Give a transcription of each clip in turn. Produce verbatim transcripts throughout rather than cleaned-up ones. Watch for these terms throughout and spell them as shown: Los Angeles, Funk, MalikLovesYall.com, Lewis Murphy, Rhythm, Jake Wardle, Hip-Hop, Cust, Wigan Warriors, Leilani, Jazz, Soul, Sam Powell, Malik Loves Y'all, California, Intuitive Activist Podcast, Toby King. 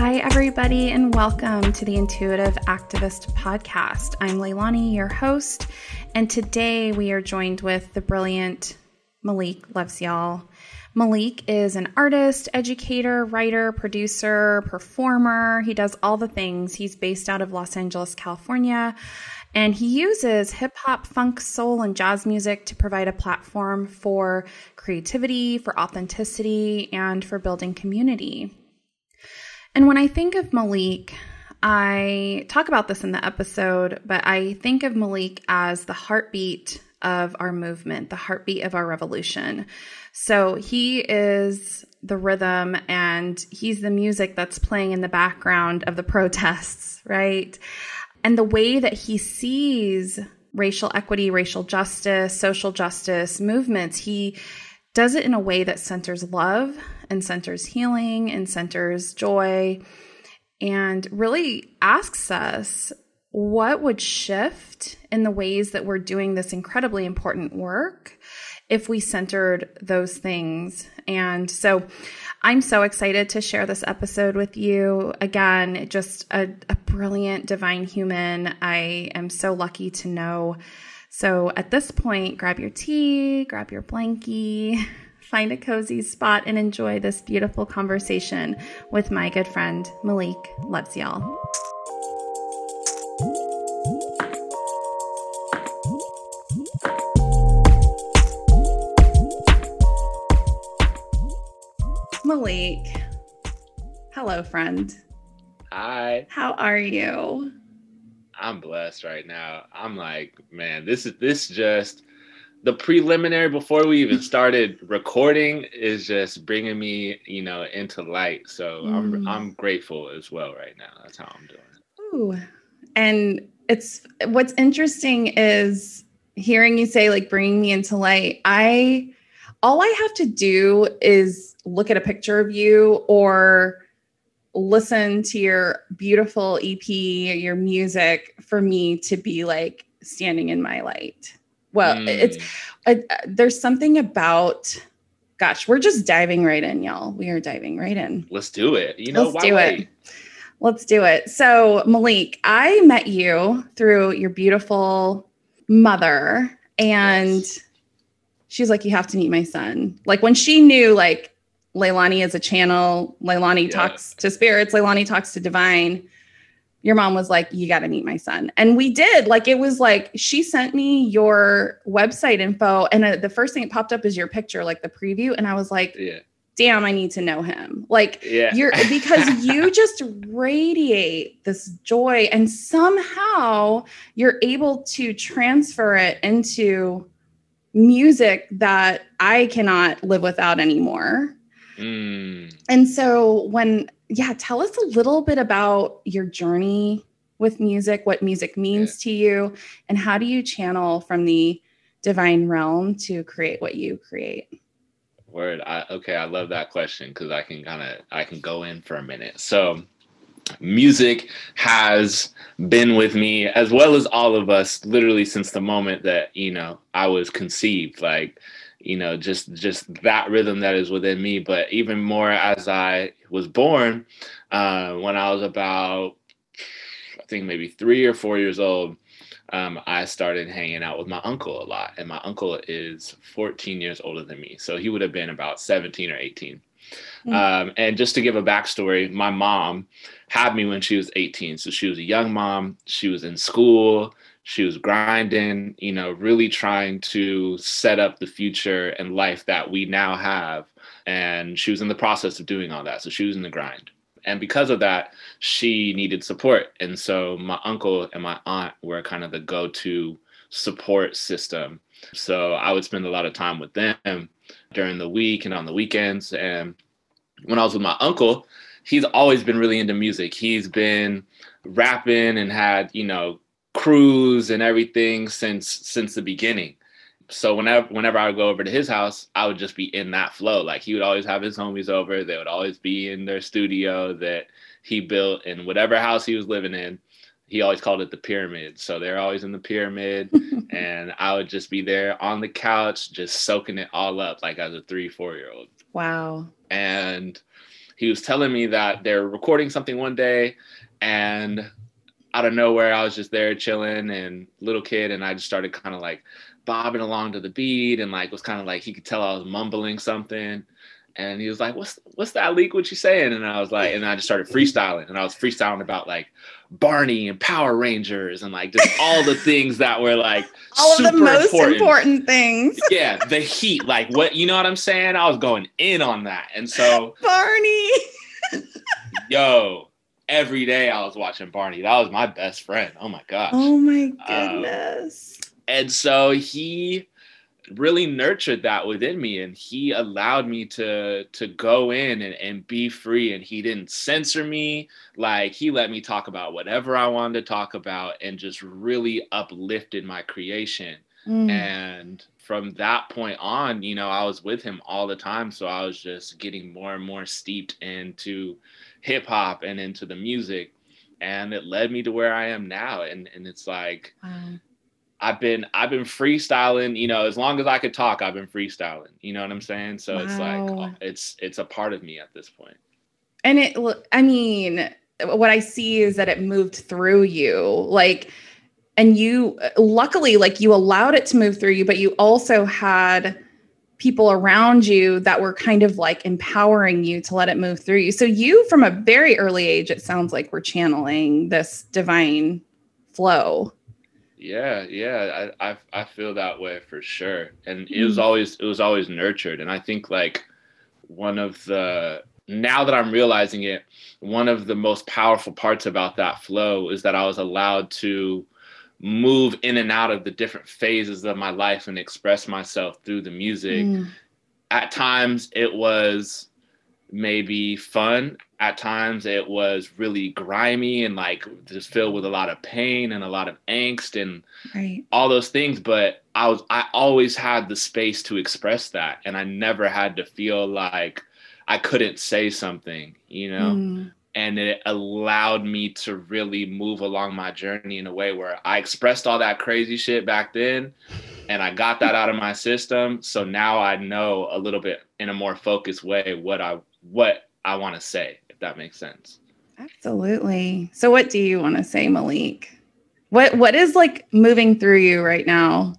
Hi, everybody, and welcome to the Intuitive Activist Podcast. I'm Leilani, your host, and today we are joined with the brilliant Malik Loves Y'all. Malik is an artist, educator, writer, producer, performer. He does all the things. He's based out of Los Angeles, California, and he uses hip-hop, funk, soul, and jazz music to provide a platform for creativity, for authenticity, and for building community. And when I think of Malik, I talk about this in the episode, but I think of Malik as the heartbeat of our movement, the heartbeat of our revolution. So he is the rhythm and he's the music that's playing in the background of the protests, right? And the way that he sees racial equity, racial justice, social justice movements, he does it in a way that centers love and centers healing and centers joy and really asks us what would shift in the ways that we're doing this incredibly important work if we centered those things. And so I'm so excited to share this episode with you. Again, just a, a brilliant, divine human I am so lucky to know. So at this point, grab your tea, grab your blankie, find a cozy spot, and enjoy this beautiful conversation with my good friend, Malik Loves Y'all. Malik, hello, friend. Hi. How are you? I'm blessed right now. I'm like, man, this is this just the preliminary before we even started recording is just bringing me, you know, into light. So mm. I'm I'm grateful as well right now. That's how I'm doing. Ooh. And it's what's interesting is hearing you say like bringing me into light. I all I have to do is look at a picture of you or listen to your beautiful E P, your music, for me to be like standing in my light. Well, mm. it's I, there's something about, gosh, we're just diving right in, y'all. We are diving right in. Let's do it. You know, let's why do wait? it. Let's do it. So, Malik, I met you through your beautiful mother, and yes. She's like, "You have to meet my son." Like when she knew, like, Leilani is a channel. Leilani yeah. talks to spirits. Leilani talks to divine. Your mom was like, you got to meet my son. And we did. Like, it was like, she sent me your website info. And uh, the first thing that popped up is your picture, like the preview. And I was like, yeah. damn, I need to know him. Like yeah. you're, because you just radiate this joy and somehow you're able to transfer it into music that I cannot live without anymore. Mm. And so when, yeah, tell us a little bit about your journey with music, what music means yeah. to you, and how do you channel from the divine realm to create what you create? Word. I, okay. I love that question because I can kind of, I can go in for a minute. So music has been with me as well as all of us literally since the moment that, you know, I was conceived, like, you know, just just that rhythm that is within me. But even more as I was born, uh, when I was about, I think maybe three or four years old, um, I started hanging out with my uncle a lot. And my uncle is fourteen years older than me. So he would have been about seventeen or eighteen. Mm-hmm. Um, and just to give a backstory, my mom had me when she was eighteen. So she was a young mom. She was in school. She was grinding, you know, really trying to set up the future and life that we now have. And she was in the process of doing all that. So she was in the grind. And because of that, she needed support. And so my uncle and my aunt were kind of the go-to support system. So I would spend a lot of time with them during the week and on the weekends. And when I was with my uncle, he's always been really into music. He's been rapping and had, you know, crews and everything since since the beginning. So whenever whenever I would go over to his house, I would just be in that flow. Like he would always have his homies over. They would always be in their studio that he built in whatever house he was living in. He always called it the pyramid. So they're always in the pyramid. And I would just be there on the couch, just soaking it all up like as a three, four year old. Wow. And he was telling me that they're recording something one day, and out of nowhere, I was just there chilling and little kid, and I just started kind of like bobbing along to the beat, and like was kind of like, he could tell I was mumbling something. And he was like, what's what's that, Leak? What you saying? And I was like, and I just started freestyling. And I was freestyling about like Barney and Power Rangers and like just all the things that were like all super of the most important. important things. Yeah, the heat. Like what, you know what I'm saying? I was going in on that. And so Barney. Yo, every day I was watching Barney. That was my best friend. Oh my gosh. Oh my goodness. Um, and so he really nurtured that within me, and he allowed me to to go in and, and be free, and he didn't censor me. Like he let me talk about whatever I wanted to talk about, and just really uplifted my creation. Mm. And from that point on, you know, I was with him all the time, so I was just getting more and more steeped into hip-hop and into the music, and it led me to where I am now. And and it's like, wow. I've been I've been freestyling, you know, as long as I could talk, I've been freestyling, you know what I'm saying? So wow. It's like, it's it's a part of me at this point. And it, I mean, what I see is that it moved through you, like, and you, luckily, like you allowed it to move through you, but you also had people around you that were kind of like empowering you to let it move through you. So you, from a very early age, it sounds like we're channeling this divine flow. Yeah, yeah, I, I I feel that way for sure, and it was always it was always nurtured, and I think like one of the now that I'm realizing it, one of the most powerful parts about that flow is that I was allowed to move in and out of the different phases of my life and express myself through the music. Mm. At times, it was maybe fun. At times it was really grimy and like just filled with a lot of pain and a lot of angst and right. all those things. But I was, I always had the space to express that. And I never had to feel like I couldn't say something, you know, mm. and it allowed me to really move along my journey in a way where I expressed all that crazy shit back then. And I got that out of my system. So now I know a little bit in a more focused way, what I, what I want to say. That makes sense. Absolutely. So what do you want to say, Malik? What what is like moving through you right now?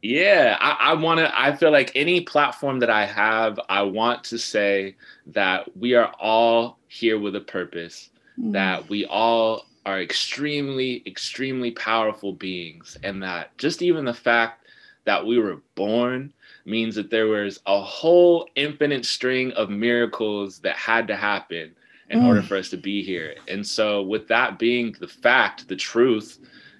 Yeah, I, I want to, I feel like any platform that I have, I want to say that we are all here with a purpose, mm. that we all are extremely, extremely powerful beings. And that just even the fact that we were born means that there was a whole infinite string of miracles that had to happen in mm. order for us to be here. And so with that being the fact, the truth,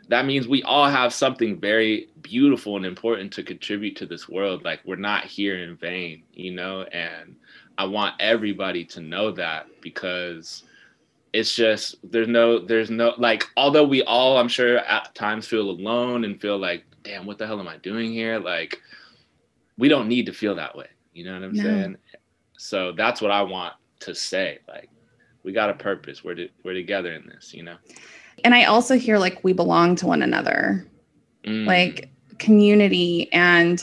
that means we all have something very beautiful and important to contribute to this world. Like we're not here in vain, you know, and I want everybody to know that, because it's just, there's no, there's no, like, although we all, I'm sure at times feel alone and feel like, damn, what the hell am I doing here? Like, we don't need to feel that way. You know what I'm no. saying? So that's what I want to say. Like, we got a purpose. We're to, we're together in this, you know? And I also hear like we belong to one another, mm. like community. And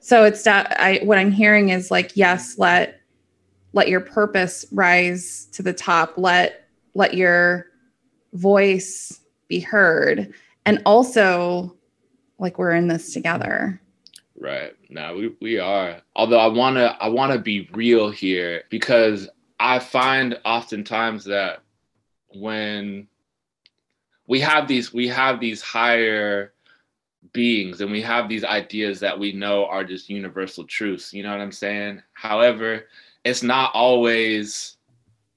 so it's that I, what I'm hearing is like, yes, let, let your purpose rise to the top. Let, let your voice be heard. And also like, we're in this together. Right. No, we, we are. Although I want to, I want to be real here, because I find oftentimes that when we have these, we have these higher beings and we have these ideas that we know are just universal truths, you know what I'm saying? However, it's not always,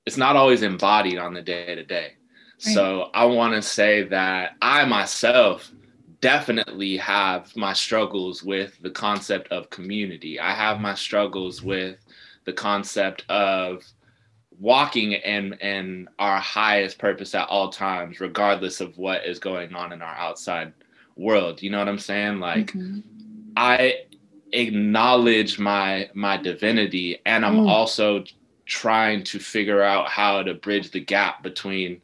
it's not always embodied on the day to day. So I want to say that I myself definitely have my struggles with the concept of community. I have my struggles with the concept of walking and and our highest purpose at all times, regardless of what is going on in our outside world. You know what I'm saying? Like, mm-hmm. I acknowledge my my divinity, and I'm mm. also trying to figure out how to bridge the gap between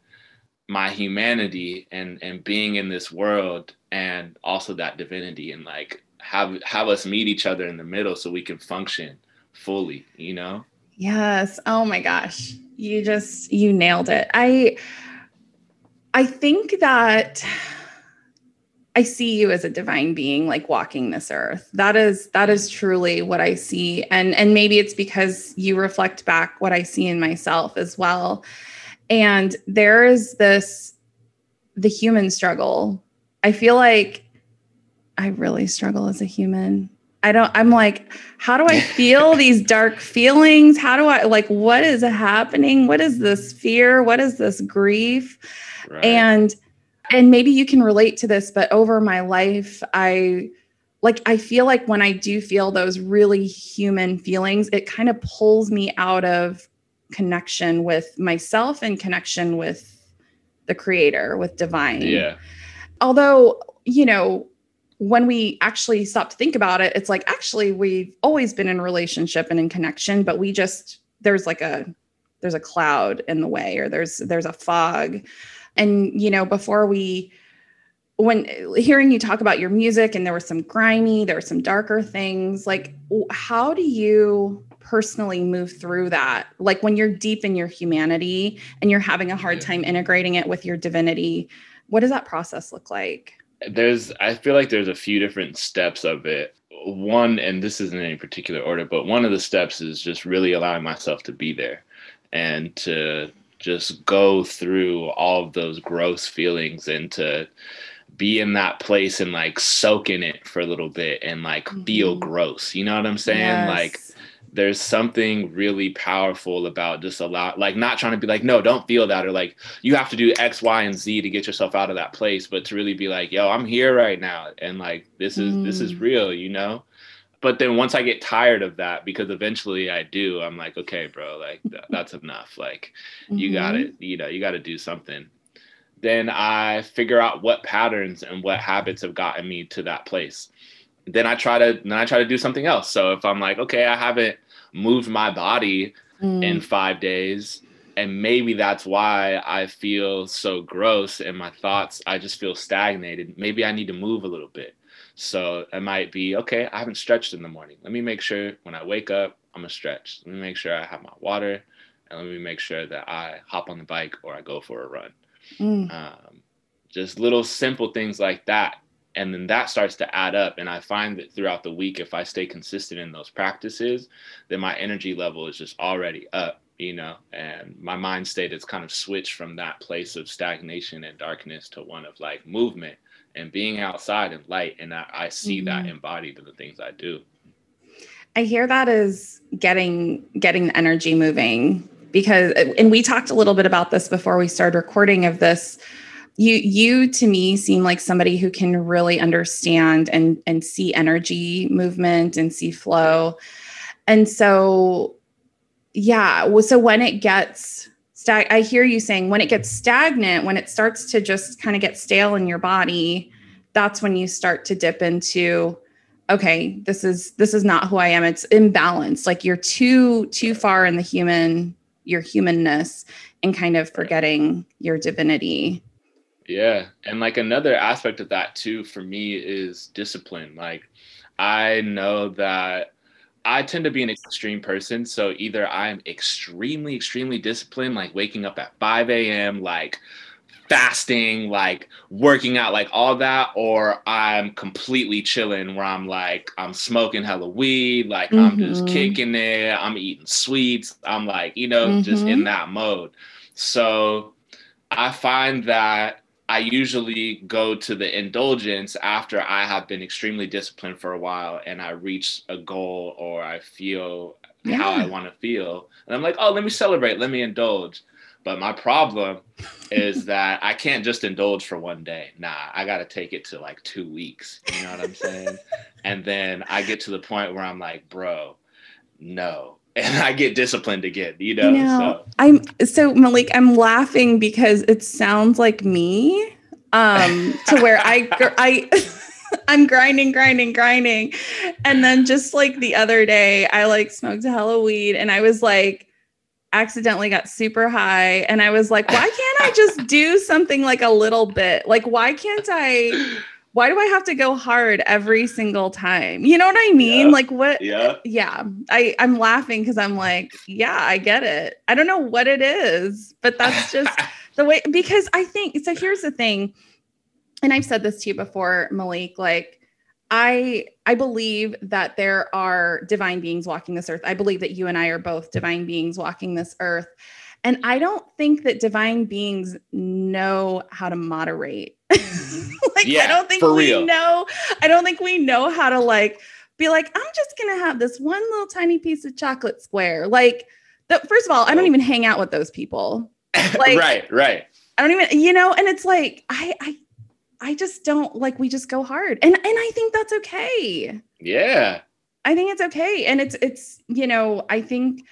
my humanity and and being in this world, and also that divinity, and like have have us meet each other in the middle so we can function fully, you know? Yes. Oh my gosh. You just, you nailed it. I, I think that I see you as a divine being, like walking this earth. That is, that is truly what I see. And, and maybe it's because you reflect back what I see in myself as well. And there is this, the human struggle. I feel like I really struggle as a human. I don't, I'm like, how do I feel these dark feelings? How do I, like, what is happening? What is this fear? What is this grief? Right. And, and maybe you can relate to this, but over my life, I like, I feel like when I do feel those really human feelings, it kind of pulls me out of connection with myself and connection with the creator, with divine. Yeah. Although, you know, when we actually stop to think about it, it's like, actually, we've always been in relationship and in connection, but we just, there's like a, there's a cloud in the way, or there's, there's a fog. And, you know, before we, when hearing you talk about your music, and there was some grimy, there were some darker things, like, how do you personally move through that? Like when you're deep in your humanity and you're having a hard time integrating it with your divinity, what does that process look like? There's, I feel like there's a few different steps of it. One, and this isn't in any particular order, but one of the steps is just really allowing myself to be there and to just go through all of those gross feelings and to be in that place and like soak in it for a little bit and like mm-hmm. feel gross. You know what I'm saying? Yes. Like there's something really powerful about just a lot, like not trying to be like, no, don't feel that. Or like, you have to do X, Y, and Z to get yourself out of that place, but to really be like, yo, I'm here right now. And like, this is, mm. this is real, you know? But then once I get tired of that, because eventually I do, I'm like, okay, bro, like th- that's enough. Like mm-hmm. you got it, you know, you got to do something. Then I figure out what patterns and what habits have gotten me to that place. Then I try to, then I try to do something else. So if I'm like, okay, I haven't moved my body mm. in five days, and maybe that's why I feel so gross and my thoughts, I just feel stagnated. Maybe I need to move a little bit. So it might be, okay, I haven't stretched in the morning. Let me make sure when I wake up, I'm gonna stretch. Let me make sure I have my water, and let me make sure that I hop on the bike or I go for a run. Mm. Um, just little simple things like that. And then that starts to add up. And I find that throughout the week, if I stay consistent in those practices, then my energy level is just already up, you know, and my mind state has kind of switched from that place of stagnation and darkness to one of like movement and being outside and light. And I, I see mm-hmm. that embodied in the things I do. I hear that is getting, getting the energy moving, because, and we talked a little bit about this before we started recording of this. You, you to me seem like somebody who can really understand and, and see energy movement and see flow. And so, yeah. Well, so when it gets stag, I hear you saying when it gets stagnant, when it starts to just kind of get stale in your body, that's when you start to dip into, okay, this is, this is not who I am. It's imbalanced. Like you're too, too far in the human, your humanness, and kind of forgetting your divinity. Yeah. And like another aspect of that too, for me, is discipline. Like I know that I tend to be an extreme person. So either I'm extremely, extremely disciplined, like waking up at five a.m., like fasting, like working out, like all that, or I'm completely chilling where I'm like, I'm smoking hella weed, like mm-hmm. I'm just kicking it. I'm eating sweets. I'm like, you know, mm-hmm. just in that mode. So I find that I usually go to the indulgence after I have been extremely disciplined for a while and I reach a goal or I feel yeah. how I want to feel. And I'm like, oh, let me celebrate. Let me indulge. But my problem is that I can't just indulge for one day. Nah, I got to take it to like two weeks. You know what I'm saying? And then I get to the point where I'm like, bro, no. And I get disciplined again, you know. You know, so I'm so Malik, I'm laughing because it sounds like me, um, to where I, I, I'm grinding, grinding, grinding. And then just like the other day, I like smoked a hella weed and I was like, accidentally got super high. And I was like, why can't I just do something like a little bit? Like, why can't I, why do I have to go hard every single time? You know what I mean? Yeah. Like what? Yeah. Yeah. I, I'm laughing because I'm like, yeah, I get it. I don't know what it is, but that's just the way, because I think, so here's the thing. And I've said this to you before, Malik, like I, I believe that there are divine beings walking this earth. I believe that you and I are both divine beings walking this earth. And I don't think that divine beings know how to moderate. Like, yeah, I don't think we real. know, I don't think we know how to like, be like, I'm just going to have this one little tiny piece of chocolate square. Like the, first of all, I don't even hang out with those people. Like, right. Right. I don't even, you know, and it's like, I, I, I just don't like, we just go hard. And, and I think that's okay. Yeah. I think it's okay. And it's, it's, you know, I think,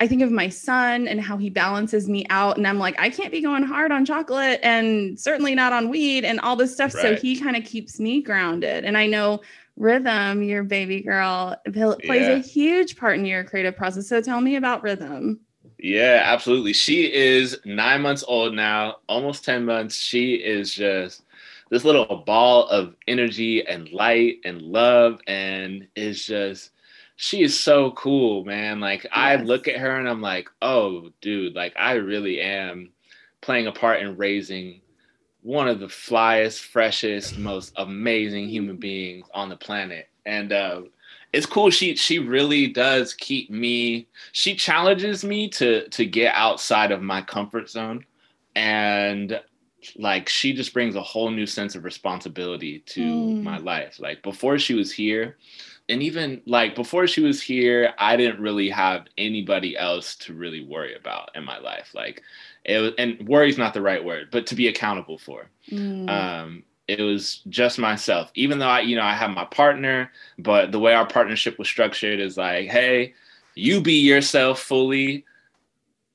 I think of my son and how he balances me out, and I'm like, I can't be going hard on chocolate and certainly not on weed and all this stuff. Right. So he kind of keeps me grounded. And I know Rhythm, your baby girl, plays yeah. a huge part in your creative process. So tell me about Rhythm. Yeah, absolutely. She is nine months old now, almost ten months. She is just this little ball of energy and light and love, and is just, she is so cool, man. Like yes. I look at her and I'm like, oh dude, like I really am playing a part in raising one of the flyest, freshest, most amazing human beings on the planet. And uh, it's cool. She, she really does keep me, she challenges me to, to get outside of my comfort zone. And like, she just brings a whole new sense of responsibility to mm. my life. Like before she was here, And even like before she was here, I didn't really have anybody else to really worry about in my life. Like it was, and worry's not the right word, but to be accountable for. Mm. Um, it was just myself, even though I, you know, I have my partner, but the way our partnership was structured is like, hey, you be yourself fully.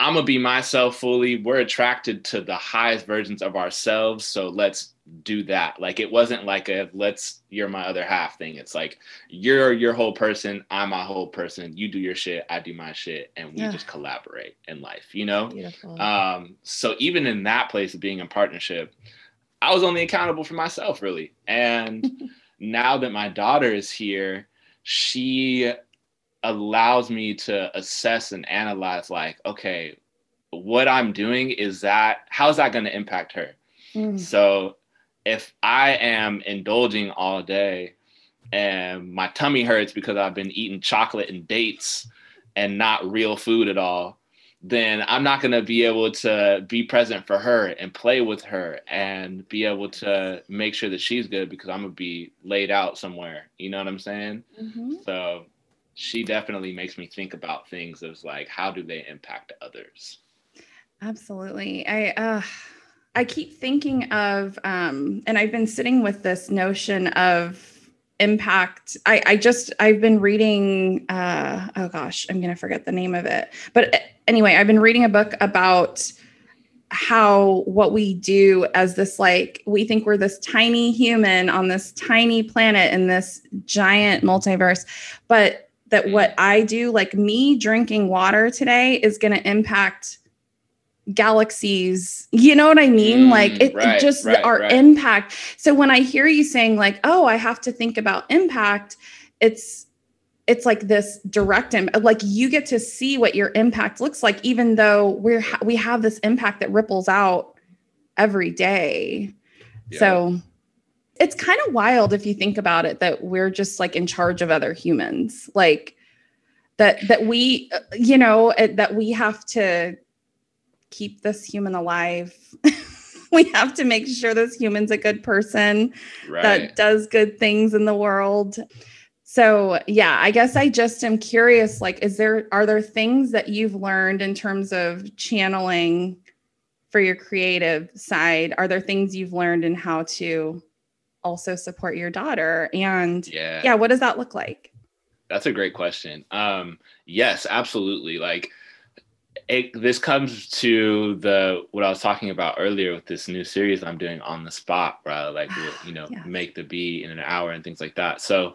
I'm gonna be myself fully. We're attracted to the highest versions of ourselves. So let's do that. Like, it wasn't like a, let's, you're my other half thing. It's like, you're your whole person. I'm my whole person. You do your shit. I do my shit. And we yeah. just collaborate in life, you know? Beautiful. Um, so even in that place of being in partnership, I was only accountable for myself, really. And now that my daughter is here, she allows me to assess and analyze, like, okay, what I'm doing, is that, how's that going to impact her? Mm. So if I am indulging all day and my tummy hurts because I've been eating chocolate and dates and not real food at all, then I'm not going to be able to be present for her and play with her and be able to make sure that she's good, because I'm going to be laid out somewhere. You know what I'm saying? Mm-hmm. So she definitely makes me think about things as like, how do they impact others? Absolutely. I, uh, I keep thinking of, um, and I've been sitting with this notion of impact. I, I just, I've been reading, uh, oh gosh, I'm going to forget the name of it. But anyway, I've been reading a book about how what we do as this, like, we think we're this tiny human on this tiny planet in this giant multiverse, but that what I do, like me drinking water today, is going to impact galaxies. You know what I mean? Mm, like it, right, it just right, our right. impact. So when I hear you saying like, oh, I have to think about impact, it's, it's like this direct, Im- like you get to see what your impact looks like, even though we're, ha- we have this impact that ripples out every day. Yeah. So it's kind of wild if you think about it, that we're just like in charge of other humans, like that, that we, you know, that we have to keep this human alive. We have to make sure this human's a good person right. that does good things in the world. So yeah, I guess I just am curious, like, is there, are there things that you've learned in terms of channeling for your creative side? Are there things you've learned in how to also support your daughter? And yeah, yeah what does that look like? That's a great question. Um, yes, absolutely. Like, It, this comes to the what I was talking about earlier with this new series I'm doing on the spot, where I like we'll, you know yeah. make the beat in an hour and things like that. So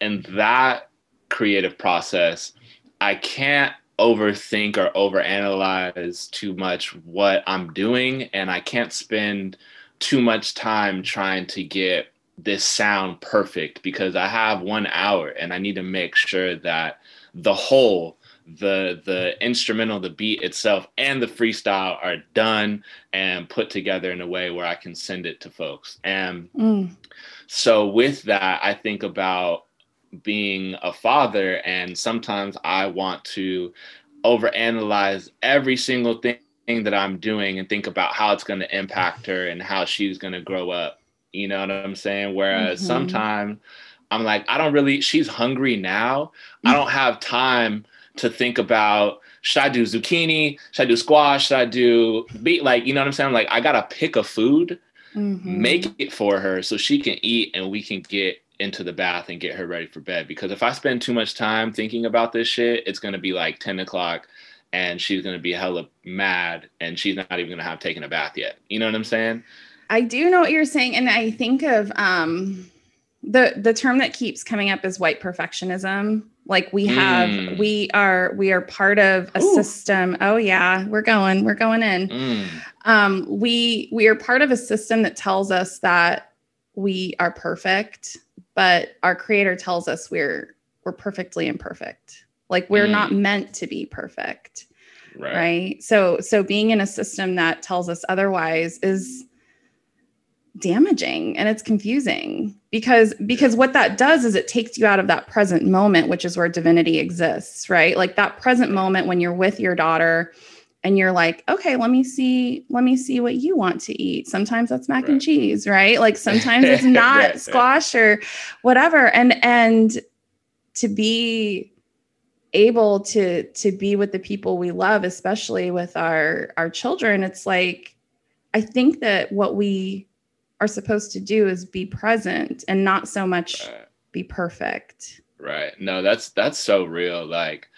in that creative process, I can't overthink or overanalyze too much what I'm doing, and I can't spend too much time trying to get this sound perfect, because I have one hour and I need to make sure that the whole, the the instrumental, the beat itself, and the freestyle are done and put together in a way where I can send it to folks. And mm. so with that, I think about being a father, and sometimes I want to overanalyze every single thing that I'm doing and think about how it's going to impact her and how she's going to grow up. You know what I'm saying? Whereas mm-hmm. sometimes I'm like, I don't really, she's hungry now. Mm-hmm. I don't have time to think about, should I do zucchini? Should I do squash? Should I do beet? Like, you know what I'm saying? I'm like, I got to pick a food, mm-hmm. make it for her so she can eat and we can get into the bath and get her ready for bed. Because if I spend too much time thinking about this shit, it's going to be like ten o'clock and she's going to be hella mad and she's not even going to have taken a bath yet. You know what I'm saying? I do know what you're saying. And I think of um, the, the term that keeps coming up is white perfectionism. Like we have, mm. we are, we are part of a Ooh. system. Oh yeah, we're going, we're going in. Mm. Um, we, we are part of a system that tells us that we are perfect, but our creator tells us we're, we're perfectly imperfect. Like we're mm. not meant to be perfect. Right. right. So, so being in a system that tells us otherwise is damaging, and it's confusing because because what that does is it takes you out of that present moment, which is where divinity exists, right? Like that present moment when you're with your daughter and you're like, okay, let me see let me see what you want to eat. Sometimes that's mac right. and cheese, right? Like sometimes it's not right. squash or whatever. And and to be able to to be with the people we love, especially with our our children, it's like I think that what we are supposed to do is be present and not so much right. be perfect. Right. No, that's, that's so real. Like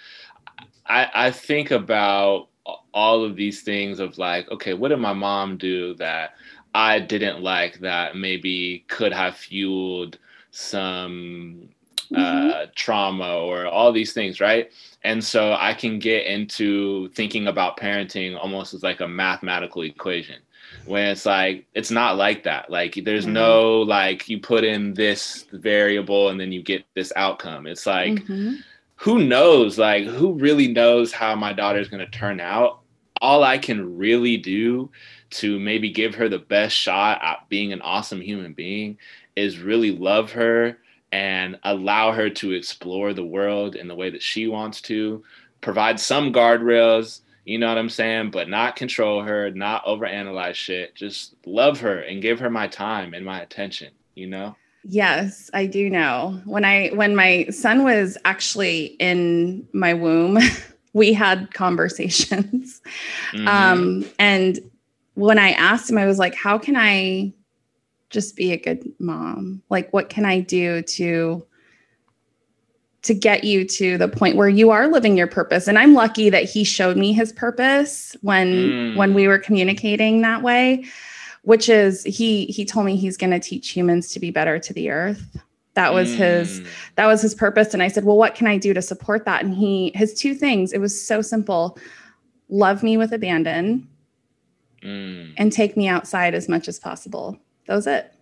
I, I think about all of these things of like, okay, what did my mom do that I didn't like that maybe could have fueled some mm-hmm. uh, trauma or all these things. Right. And so I can get into thinking about parenting almost as like a mathematical equation. When it's like, it's not like that. Like, there's mm-hmm. no, like, you put in this variable and then you get this outcome. It's like, mm-hmm. who knows? Like, who really knows how my daughter's going to turn out? All I can really do to maybe give her the best shot at being an awesome human being is really love her and allow her to explore the world in the way that she wants to, provide some guardrails. You know what I'm saying? But not control her, not overanalyze shit. Just love her and give her my time and my attention, you know? Yes, I do know. When I when my son was actually in my womb, we had conversations. Mm-hmm. Um, and when I asked him, I was like, how can I just be a good mom? Like, what can I do to... to get you to the point where you are living your purpose. And I'm lucky that he showed me his purpose when, mm. when we were communicating that way, which is he, he told me he's going to teach humans to be better to the earth. That was mm. his, that was his purpose. And I said, well, what can I do to support that? And he, his two things, it was so simple. Love me with abandon mm. and take me outside as much as possible. That was it.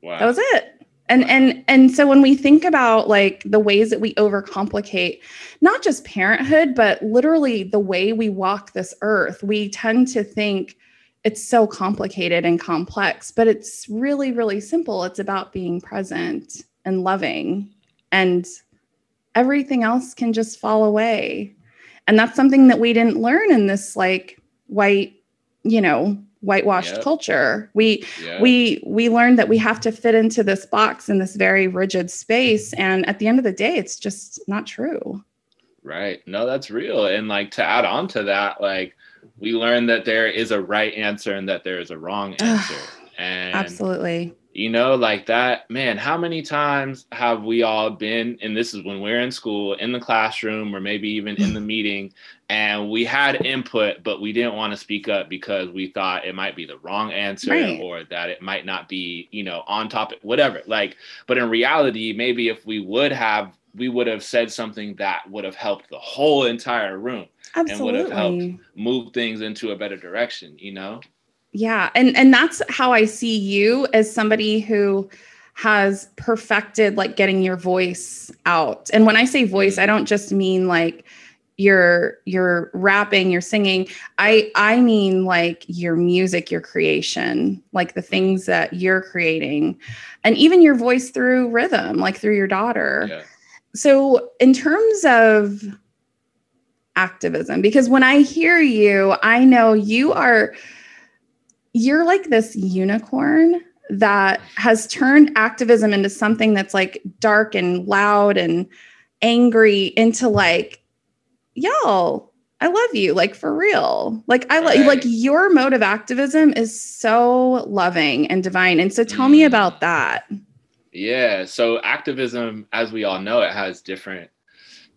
Wow. That was it. And, and, and so when we think about like the ways that we overcomplicate, not just parenthood, but literally the way we walk this earth, we tend to think it's so complicated and complex, but it's really, really simple. It's about being present and loving, and everything else can just fall away. And that's something that we didn't learn in this like white, you know, whitewashed yep. culture. We, yep. we, we learned that we have to fit into this box in this very rigid space. And at the end of the day, it's just not true. Right. No, that's real. And like to add on to that, like we learned that there is a right answer and that there is a wrong answer. And absolutely. You know, like that, man, how many times have we all been, and this is when we're in school, in the classroom, or maybe even in the meeting, and we had input, but we didn't want to speak up because we thought it might be the wrong answer right. or that it might not be, you know, on topic, whatever. Like, but in reality, maybe if we would have, we would have said something that would have helped the whole entire room Absolutely. and would have helped move things into a better direction, you know? Yeah. And, and that's how I see you as somebody who has perfected like getting your voice out. And when I say voice, I don't just mean like your your rapping, your singing. I I mean like your music, your creation, like the things that you're creating, and even your voice through rhythm, like through your daughter. Yeah. So in terms of activism, because when I hear you, I know you are, you're like this unicorn that has turned activism into something that's like dark and loud and angry into like, y'all, I love you. Like for real. Like I love, right. Like your mode of activism is so loving and divine. And so tell me about that. Yeah. So activism, as we all know, it has different,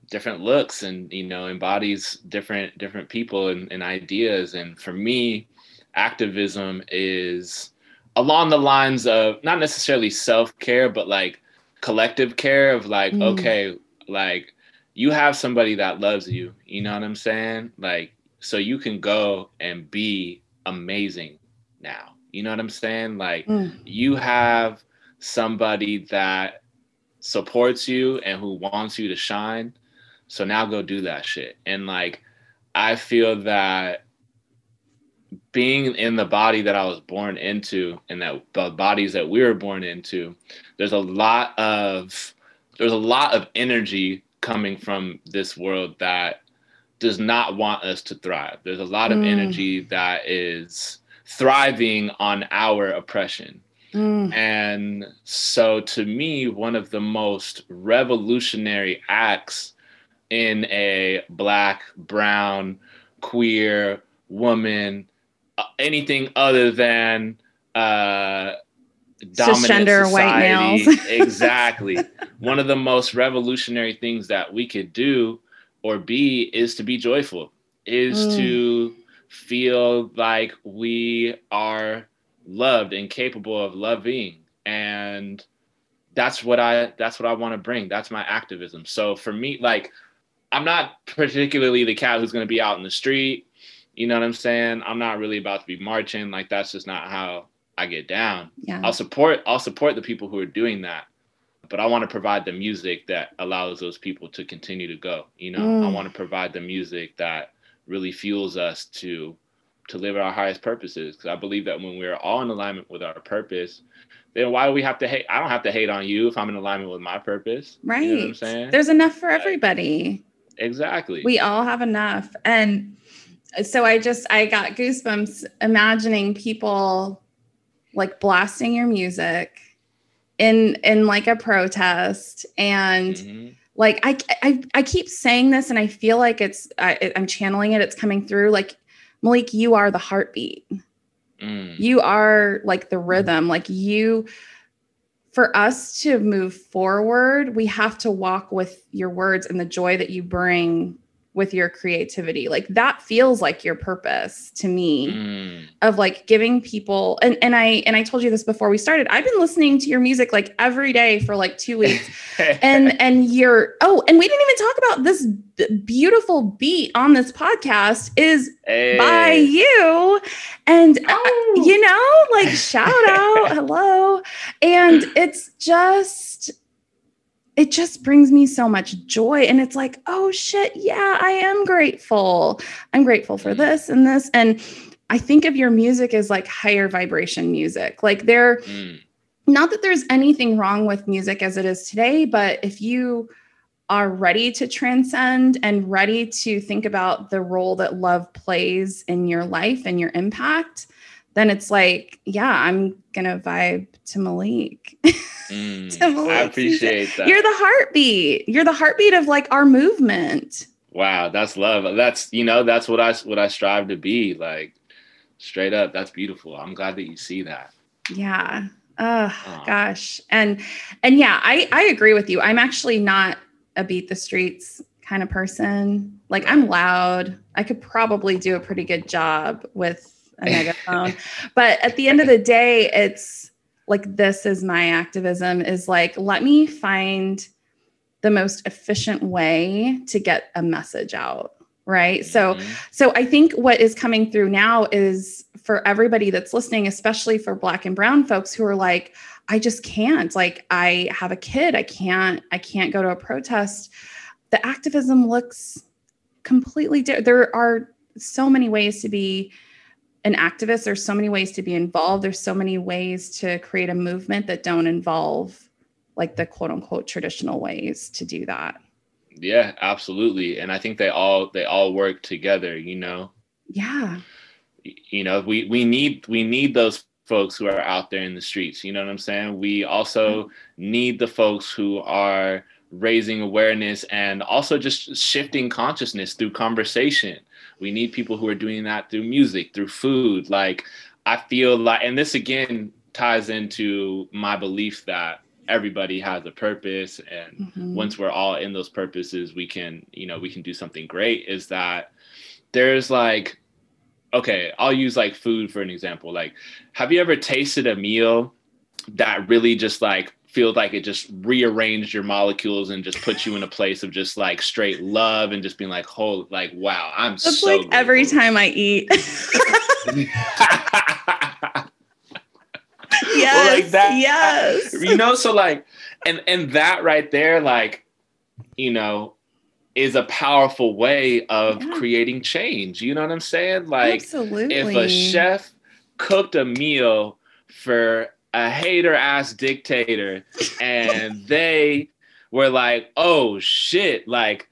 different looks and, you know, embodies different, different people and, and ideas. And for me, activism is along the lines of not necessarily self-care, but like collective care of like, mm. okay, like you have somebody that loves you, you know what I'm saying? Like, so you can go and be amazing now, you know what I'm saying? Like mm. you have somebody that supports you and who wants you to shine. So now go do that shit. And like, I feel that being in the body that I was born into and that the bodies that we were born into, there's a lot of, there's a lot of energy coming from this world that does not want us to thrive. There's a lot of mm. energy that is thriving on our oppression. Mm. And so to me, one of the most revolutionary acts in a Black, brown, queer woman, anything other than uh, dominant society. White males. Exactly. One of the most revolutionary things that we could do or be is to be joyful, is mm. to feel like we are loved and capable of loving. And that's what I, that's what I want to bring. That's my activism. So for me, like, I'm not particularly the cat who's going to be out in the street. You know what I'm saying? I'm not really about to be marching. Like, that's just not how I get down. Yeah. I'll support, I'll support the people who are doing that, but I want to provide the music that allows those people to continue to go. You know, mm. I want to provide the music that really fuels us to, to live our highest purposes. Cause I believe that when we're all in alignment with our purpose, then why do we have to hate? I don't have to hate on you if I'm in alignment with my purpose. Right. You know what I'm saying? There's enough for like, everybody. Exactly. We all have enough. And so I just, I got goosebumps imagining people like blasting your music in, in like a protest. And mm-hmm. like, I, I, I keep saying this and I feel like it's, I, I'm channeling it. It's coming through. Like, Malik, you are the heartbeat. Mm. You are like the rhythm. Like you, for us to move forward, we have to walk with your words and the joy that you bring with your creativity. Like that feels like your purpose to me mm. of like giving people. And, and I, and I told you this before we started, I've been listening to your music like every day for like two weeks and, and you're, oh, and we didn't even talk about this b- beautiful beat on this podcast is hey. by you. And, oh. I, you know, like shout out, hello. And it's just, it just brings me so much joy. And it's like, oh shit. Yeah, I am grateful. I'm grateful for this and this. And I think of your music as like higher vibration music. Like there, mm. not that there's anything wrong with music as it is today, but if you are ready to transcend and ready to think about the role that love plays in your life and your impact, then it's like, yeah, I'm going to vibe to Malik. Mm, to Malik. I appreciate that. You're the heartbeat. You're the heartbeat of like our movement. Wow. That's love. That's, you know, that's what I, what I strive to be like straight up. That's beautiful. I'm glad that you see that. Yeah. Oh Aww. gosh. And, and yeah, I, I agree with you. I'm actually not a beat the streets kind of person. Like I'm loud. I could probably do a pretty good job with a megaphone. But at the end of the day, it's like, this is my activism is like, let me find the most efficient way to get a message out. Right. Mm-hmm. So, so I think what is coming through now is for everybody that's listening, especially for Black and brown folks who are like, I just can't. Like, I have a kid. I can't, I can't go to a protest. The activism looks completely different. There are so many ways to be an activist. There's so many ways to be involved. There's so many ways to create a movement that don't involve like the quote unquote traditional ways to do that. Yeah, absolutely. And I think they all, they all work together, you know? Yeah. You know, we, we need, we need those folks who are out there in the streets. You know what I'm saying? We also mm-hmm. need the folks who are raising awareness and also just shifting consciousness through conversation. We need people who are doing that through music, through food. Like, I feel like, and this again ties into my belief that everybody has a purpose. And mm-hmm. once we're all in those purposes, we can, you know, we can do something great. Is that there's like, okay, I'll use like food for an example. Like, have you ever tasted a meal that really just like feels like it just rearranged your molecules and just put you in a place of just like straight love and just being like, whole, like, wow, I'm That's so like grateful. Every time I eat. Yes, well, like that, yes. You know, so like, and and that right there, like, you know, is a powerful way of yeah. creating change. You know what I'm saying? Like, absolutely. If a chef cooked a meal for a hater ass dictator and they were like, oh shit, like,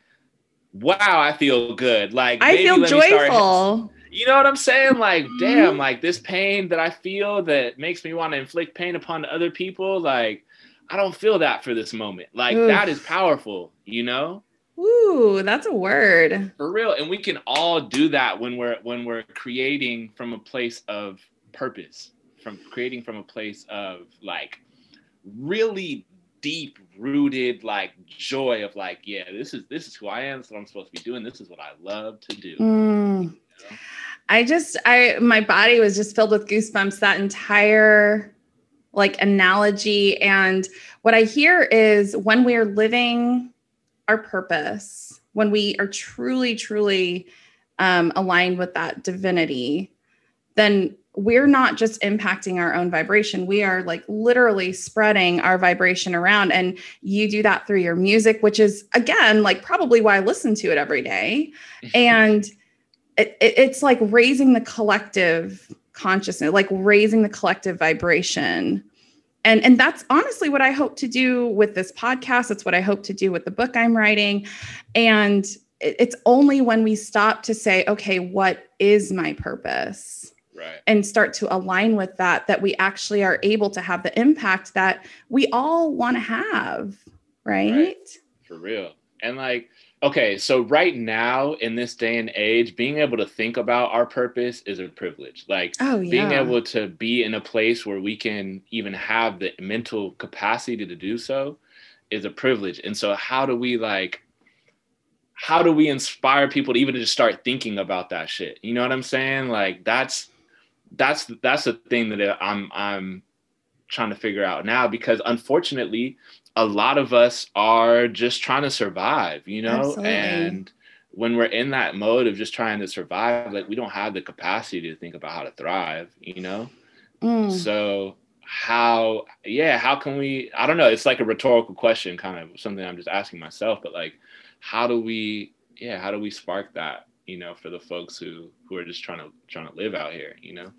wow, I feel good. Like, I maybe feel let joyful. Me start- You know what I'm saying? Like, damn, like this pain that I feel that makes me want to inflict pain upon other people. Like, I don't feel that for this moment. Like, oof. That is powerful, you know? Ooh, that's a word. For real. And we can all do that when we're, when we're creating from a place of purpose, from creating from a place of like really deep rooted, like joy of like, yeah, this is, this is who I am. This is what I'm supposed to be doing. This is what I love to do. Mm. I just, I, my body was just filled with goosebumps, that entire like analogy. And what I hear is when we are living our purpose, when we are truly, truly um, aligned with that divinity, then we're not just impacting our own vibration. We are like literally spreading our vibration around. And you do that through your music, which is again, like probably why I listen to it every day. And It, it, it's like raising the collective consciousness, like raising the collective vibration. And, and that's honestly what I hope to do with this podcast. It's what I hope to do with the book I'm writing. And it, it's only when we stop to say, okay, what is my purpose? Right. And start to align with that, that we actually are able to have the impact that we all want to have. Right? Right. For real. And like, okay, so right now in this day and age, being able to think about our purpose is a privilege. Like oh, yeah. being able to be in a place where we can even have the mental capacity to do so is a privilege. And so how do we like, how do we inspire people to even just start thinking about that shit? You know what I'm saying? Like that's, that's, that's the thing that I'm, I'm trying to figure out now, because unfortunately, a lot of us are just trying to survive, you know? Absolutely. And when we're in that mode of just trying to survive, like we don't have the capacity to think about how to thrive, you know? Mm. So how, yeah, how can we, I don't know. It's like a rhetorical question, kind of something I'm just asking myself, but like, how do we, yeah, how do we spark that, you know, for the folks who, who are just trying to, trying to live out here, you know?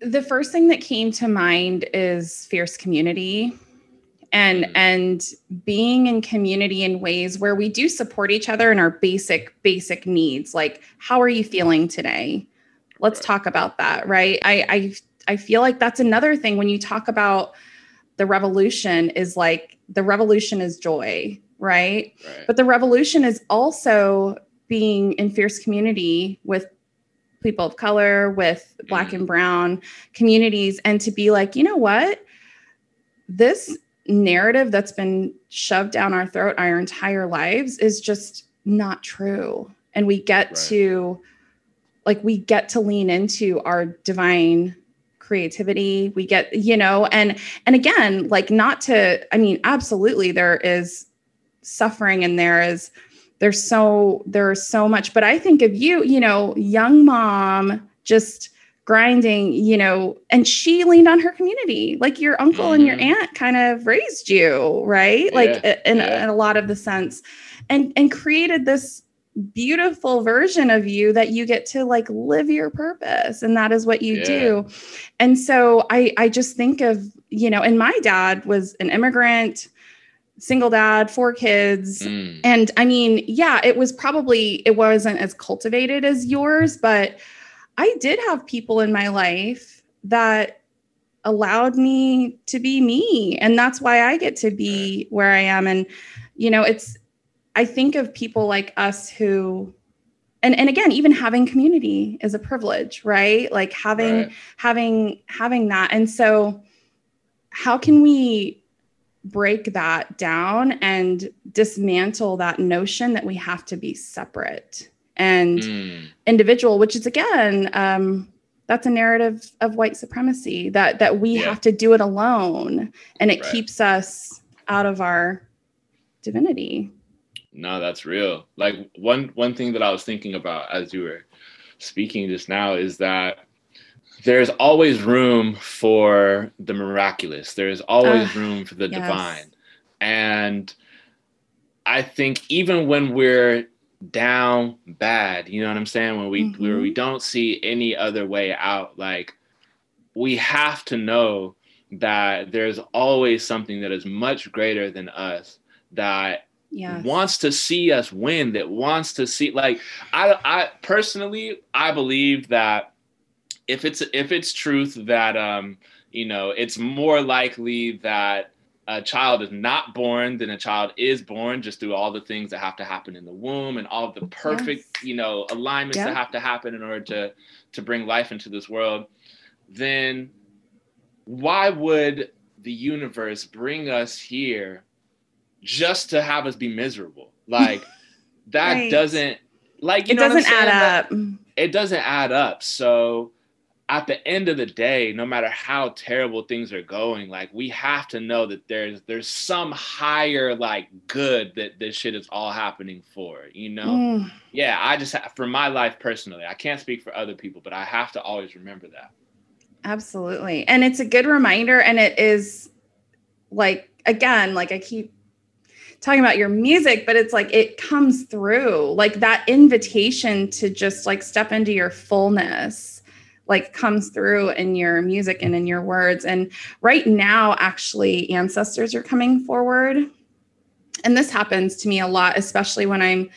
The first thing that came to mind is fierce community. And, and being in community in ways where we do support each other in our basic, basic needs. Like, how are you feeling today? Let's right. talk about that, right? I, I, I feel like that's another thing when you talk about the revolution is like, the revolution is joy, right? right? But the revolution is also being in fierce community with people of color, with Black mm. and brown communities. And to be like, you know what? This narrative that's been shoved down our throat our entire lives is just not true. And we get right. to like, we get to lean into our divine creativity. We get, you know, and, and again, like not to, I mean, absolutely there is suffering and there is, there's so, there's so much, but I think of you, you know, young mom, just grinding, you know, and she leaned on her community, like your uncle mm-hmm. and your aunt kind of raised you, right? Like yeah. in, yeah. in a lot of the sense, and, and created this beautiful version of you that you get to like live your purpose. And that is what you yeah. do. And so I, I just think of, you know, and my dad was an immigrant, single dad, four kids. Mm. And I mean, yeah, it was probably, it wasn't as cultivated as yours, but I did have people in my life that allowed me to be me. And that's why I get to be where I am. And, you know, it's, I think of people like us who, and, and again, even having community is a privilege, right? Like having, right. having, having that. And so how can we break that down and dismantle that notion that we have to be separate and mm. individual, which is, again, um, that's a narrative of white supremacy that, that we yeah. have to do it alone, and it right. keeps us out of our divinity. No, that's real. Like one, one thing that I was thinking about as you were speaking just now is that there's always room for the miraculous. There's always uh, room for the yes. divine. And I think even when we're down bad, you know what I'm saying? When we, mm-hmm. where we don't see any other way out, like we have to know that there's always something that is much greater than us that yes. wants to see us win, that wants to see, like, I, I personally, I believe that if it's, if it's truth that, um, you know, it's more likely that a child is not born than a child is born, just through all the things that have to happen in the womb and all the perfect, yes. you know, alignments yeah. that have to happen in order to, to bring life into this world, then why would the universe bring us here just to have us be miserable? Like that right. doesn't, like, you it know doesn't what I'm add saying? Up. It doesn't add up. So at the end of the day, no matter how terrible things are going, like we have to know that there's there's some higher like good that this shit is all happening for, you know? Mm. Yeah, I just, for my life personally, I can't speak for other people, but I have to always remember that. Absolutely. And it's a good reminder. And it is like, again, like I keep talking about your music, but it's like, it comes through like that invitation to just like step into your fullness, like comes through in your music and in your words. And right now, actually, ancestors are coming forward. And this happens to me a lot, especially when I'm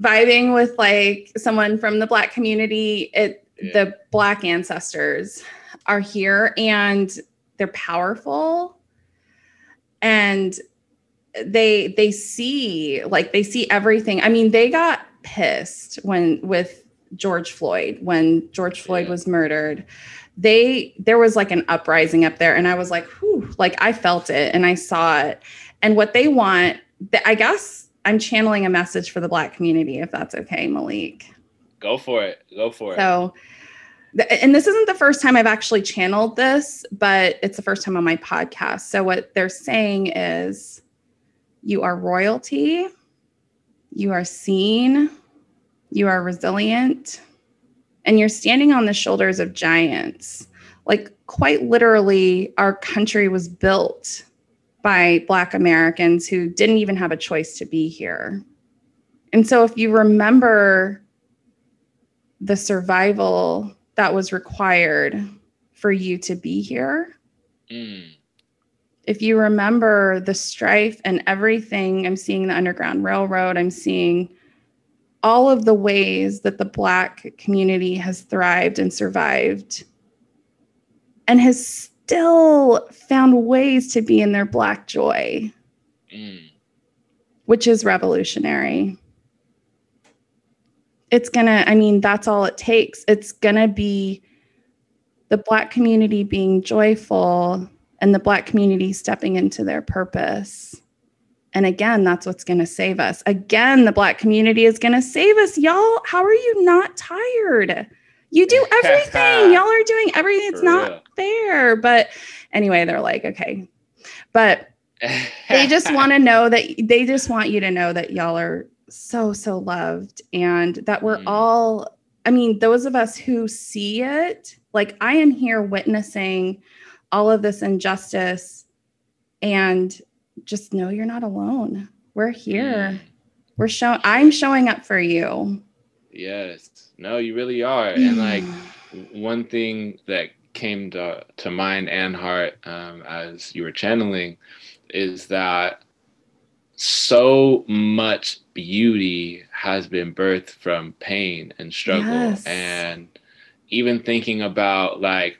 vibing with like someone from the Black community. It, yeah. The Black ancestors are here and they're powerful. And they, they see, like they see everything. I mean, they got pissed when, with, George Floyd, when George Floyd yeah. was murdered, they, there was like an uprising up there. And I was like, whew, like I felt it and I saw it. And what they want, I guess I'm channeling a message for the Black community, if that's okay, Malik. Go for it. Go for it. So, and this isn't the first time I've actually channeled this, but it's the first time on my podcast. So what they're saying is, you are royalty, you are seen, you are resilient, and you're standing on the shoulders of giants. Like quite literally, our country was built by Black Americans who didn't even have a choice to be here. And so if you remember the survival that was required for you to be here, mm. if you remember the strife and everything, I'm seeing the Underground Railroad, I'm seeing all of the ways that the Black community has thrived and survived and has still found ways to be in their Black joy, mm. which is revolutionary. It's gonna, I mean, that's all it takes. It's gonna be the Black community being joyful and the Black community stepping into their purpose. And again, that's what's going to save us. Again, the Black community is going to save us. Y'all, how are you not tired? You do everything. Y'all are doing everything. It's For not real. Fair. But anyway, they're like, okay. But they just want to know that, they just want you to know that y'all are so, so loved and that we're mm. all I mean, those of us who see it, like I am here witnessing all of this injustice, and just know you're not alone. We're here. We're showing, I'm showing up for you. Yes. No, you really are. And like one thing that came to, to mind and heart um, as you were channeling is that so much beauty has been birthed from pain and struggle. Yes. And even thinking about like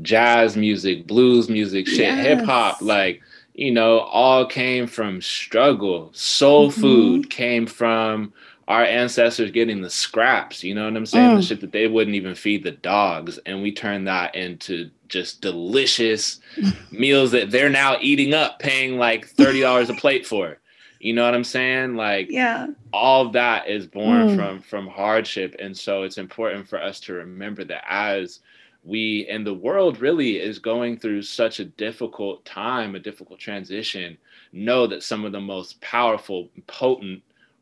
jazz music, blues music, shit, yes. hip hop, like, you know, all came from struggle. Soul mm-hmm. food came from our ancestors getting the scraps, you know what I'm saying? Mm. The shit that they wouldn't even feed the dogs. And we turned that into just delicious meals that they're now eating up, paying like thirty dollars a plate for. You know what I'm saying? Like, yeah. all of that is born mm. from, from hardship. And so it's important for us to remember that as we, and the world really is going through such a difficult time, a difficult transition, know that some of the most powerful, potent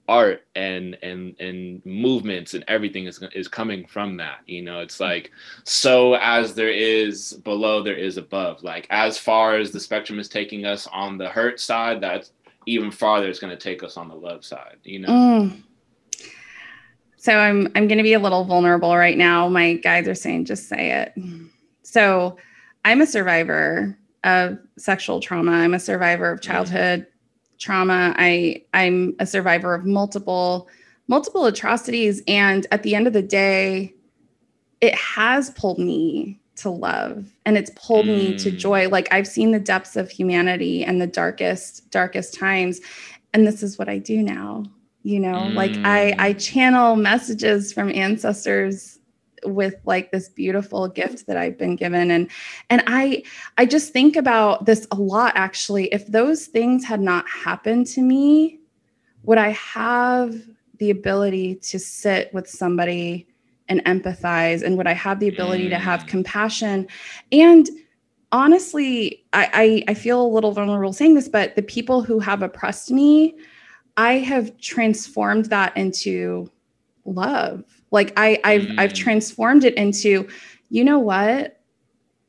art and and and movements and everything is is coming from that. You know, it's like, so as there is below, there is above. Like, as far as the spectrum is taking us on the hurt side, that's even farther it's going to take us on the love side, you know? Mm. So I'm I'm going to be a little vulnerable right now. My guides are saying, just say it. So I'm a survivor of sexual trauma. I'm a survivor of childhood mm-hmm. trauma. I, I'm a survivor of multiple, multiple atrocities. And at the end of the day, it has pulled me to love and it's pulled mm. me to joy. Like, I've seen the depths of humanity and the darkest, darkest times. And this is what I do now. You know, mm. like I, I channel messages from ancestors with like this beautiful gift that I've been given. And, and I, I just think about this a lot, actually. If those things had not happened to me, would I have the ability to sit with somebody and empathize? And would I have the ability mm. to have compassion? And honestly, I, I, I feel a little vulnerable saying this, but the people who have oppressed me, I have transformed that into love. Like I, I've, mm. I've transformed it into, you know what?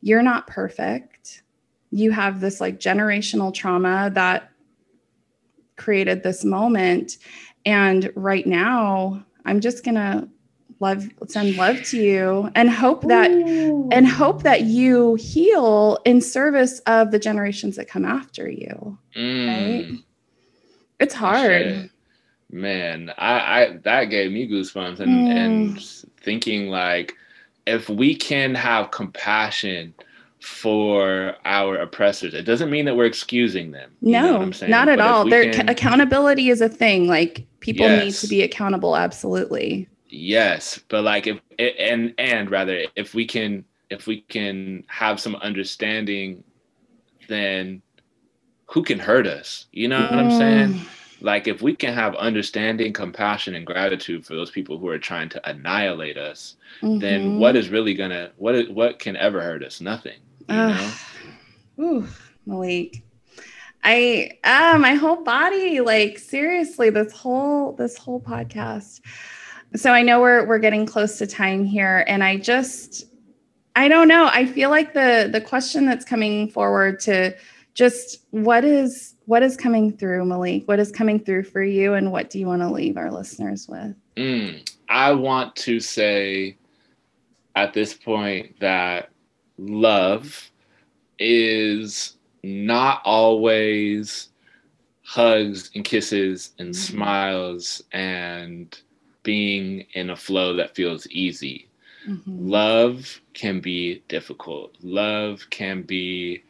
You're not perfect. You have this like generational trauma that created this moment. And right now I'm just going to love, send love to you and hope that, Ooh. and hope that you heal in service of the generations that come after you. Mm. Right? It's hard. Shit. Man, I, I that gave me goosebumps and, mm. and thinking like, if we can have compassion for our oppressors, it doesn't mean that we're excusing them. No, you know what I'm saying? Not at but all. Their can... accountability is a thing. Like, people yes. need to be accountable. Absolutely. Yes. But like, if, and, and rather if we can, if we can have some understanding, then who can hurt us? You know what I'm saying? Like, if we can have understanding, compassion, and gratitude for those people who are trying to annihilate us, mm-hmm. then what is really gonna, what, what can ever hurt us? Nothing, you uh, know? Ooh, Malik. I, ah, uh, my whole body, like, seriously, this whole, this whole podcast. So I know we're, we're getting close to time here, and I just, I don't know. I feel like the, the question that's coming forward to, just what is what is coming through, Malik? What is coming through for you, and what do you want to leave our listeners with? Mm, I want to say at this point that love is not always hugs and kisses and mm-hmm. smiles and being in a flow that feels easy. Mm-hmm. Love can be difficult. Love can be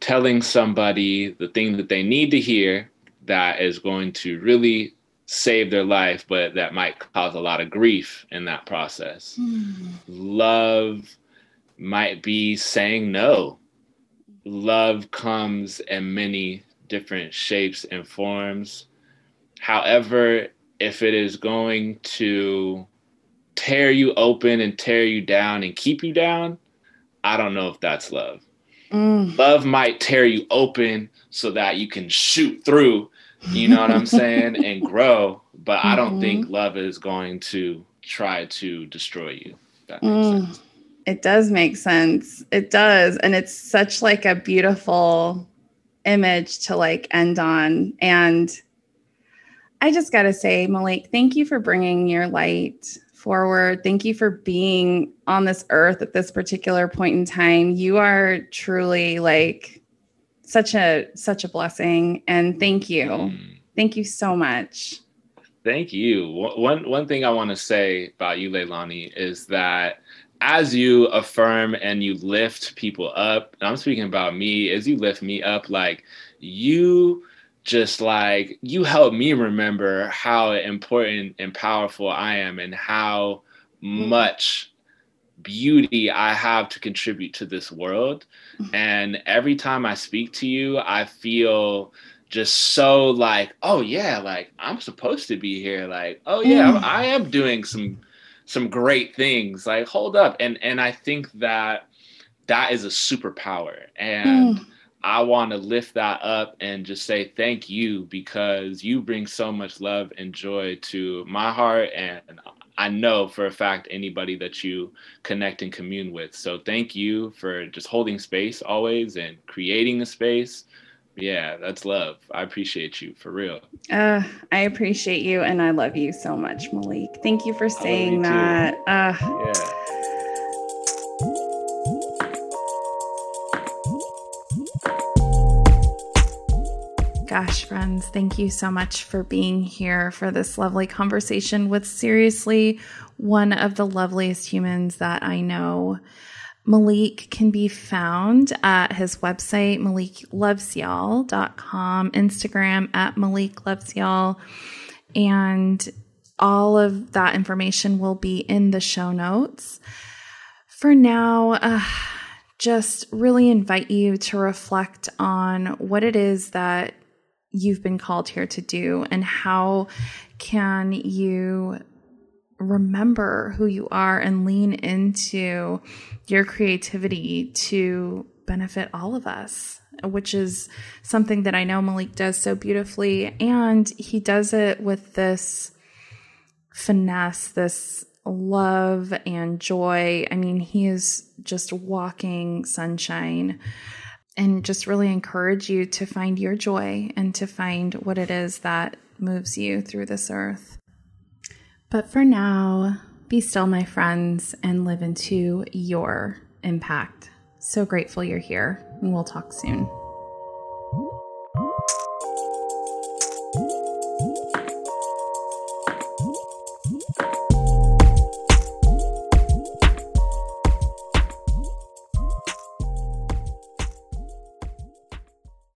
telling somebody the thing that they need to hear that is going to really save their life, but that might cause a lot of grief in that process. Mm. Love might be saying no. Love comes in many different shapes and forms. However, if it is going to tear you open and tear you down and keep you down, I don't know if that's love. Mm. Love might tear you open so that you can shoot through, you know what I'm saying, and grow. But mm-hmm. I don't think love is going to try to destroy you. That makes mm, sense. It does make sense. It does. And it's such like a beautiful image to like end on. And I just got to say, Malik, thank you for bringing your light forward. Thank you for being on this earth at this particular point in time. You are truly like such a, such a blessing. And thank you. Mm. Thank you so much. Thank you. One, one thing I want to say about you, Leilani, is that as you affirm and you lift people up, and I'm speaking about me, as you lift me up, like you just like, you help me remember how important and powerful I am and how much beauty I have to contribute to this world. And every time I speak to you, I feel just so like, oh yeah, like I'm supposed to be here. Like, oh yeah, mm. I am doing some some great things. Like, hold up. And and I think that that is a superpower. And mm. I want to lift that up and just say thank you, because you bring so much love and joy to my heart. And I know for a fact anybody that you connect and commune with. So thank you for just holding space always and creating a space. Yeah, that's love. I appreciate you, for real. Uh, I appreciate you, and I love you so much, Malik. Thank you for saying that. Uh, yeah. Gosh, friends, thank you so much for being here for this lovely conversation with seriously one of the loveliest humans that I know. Malik can be found at his website, Malik Loves Y'all dot com, Instagram at Malik Loves Y'all, and all of that information will be in the show notes. For now, uh, just really invite you to reflect on what it is that you've been called here to do and how can you remember who you are and lean into your creativity to benefit all of us, which is something that I know Malik does so beautifully. And he does it with this finesse, this love and joy. I mean, he is just walking sunshine, and just really encourage you to find your joy and to find what it is that moves you through this earth. But for now, be still, my friends, and live into your impact. So grateful you're here, and we'll talk soon.